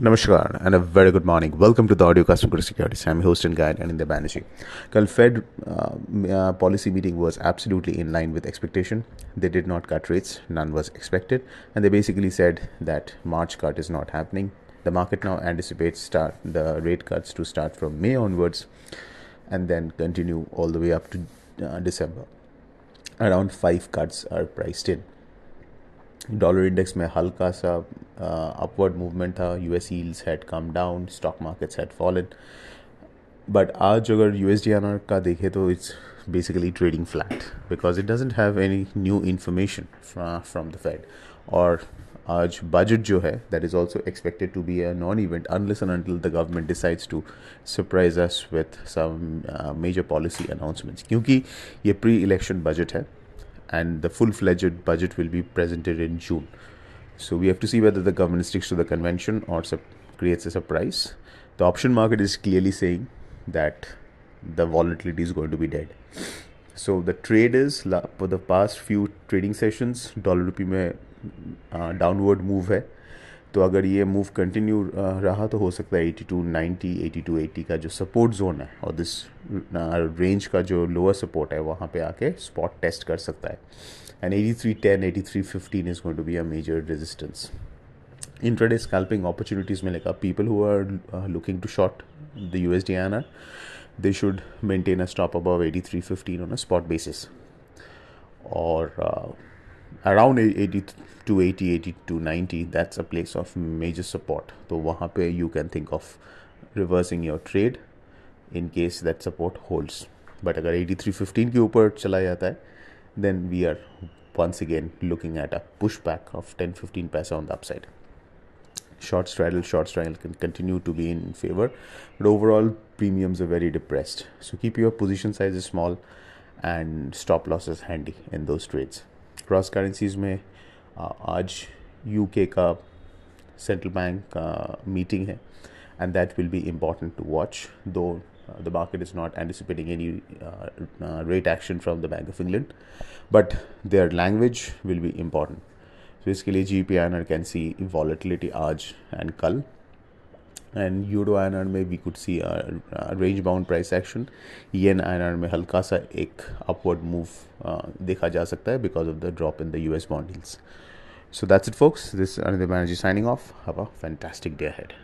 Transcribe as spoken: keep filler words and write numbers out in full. Namaskar and a very good morning. Welcome to the Audio Kotak Securities. I'm your host and guide Anindya Banerjee. The Fed uh, uh, policy meeting was absolutely in line with expectation. They did not cut rates, none was expected, and they basically said that March cut is not happening. The market now anticipates start the rate cuts to start from May onwards and then continue all the way up to uh, December. Around five cuts are priced in. Dollar index में हल्का सा upward movement था. US yields had come down, stock markets had fallen, but आज अगर USDINR का देखें तो it's basically trading flat because it doesn't have any new information from the Fed. और आज बजट जो है that is also expected to be a non event unless and until the government decides to surprise us with some major policy announcements, क्योंकि ये pre election budget है. And the full-fledged budget will be presented in June. So we have to see whether the government sticks to the convention or sup- creates a surprise. The option market is clearly saying that the volatility is going to be dead. So the traders la- for the past few trading sessions, dollar rupee में uh, downward move है. तो अगर ये move continue uh, रहा तो हो सकता है eighty-two ninety, eighty-two eighty का जो support zone है और this uh, range का जो lower support है वहाँ पे आके spot test कर सकता है. And eighty-three ten, eighty-three fifteen is going to be a major resistance. Intraday scalping opportunities में लेकर people who are uh, looking to short the U S D I N R, they should maintain a stop above eighty-three fifteen on a spot basis. Or uh, around eighty-two eighty, eighty-two ninety, that's a place of major support. So wahan pe you can think of reversing your trade in case that support holds. But agar eighty-three fifteen ke upar chala jata hai, then we are once again looking at a pushback of ten fifteen paisa on the upside. Short straddle, short straddle can continue to be in favor, but overall premiums are very depressed. So keep your position sizes small and stop losses handy in those trades. Cross currencies में आज UK का central bank का meeting है and that will be important to watch, though the market is not anticipating any rate action from the Bank of England, but their language will be important. So इसके लिए G P I N R can see volatility आज and कल. And Euro I N R में we could see a, a range bound price action. Yen I N R में हल्का सा एक upward move uh, देखा जा सकता है because of the drop in the U S bond yields. So that's it folks. This is Anindya Banerjee signing off. Have a fantastic day ahead.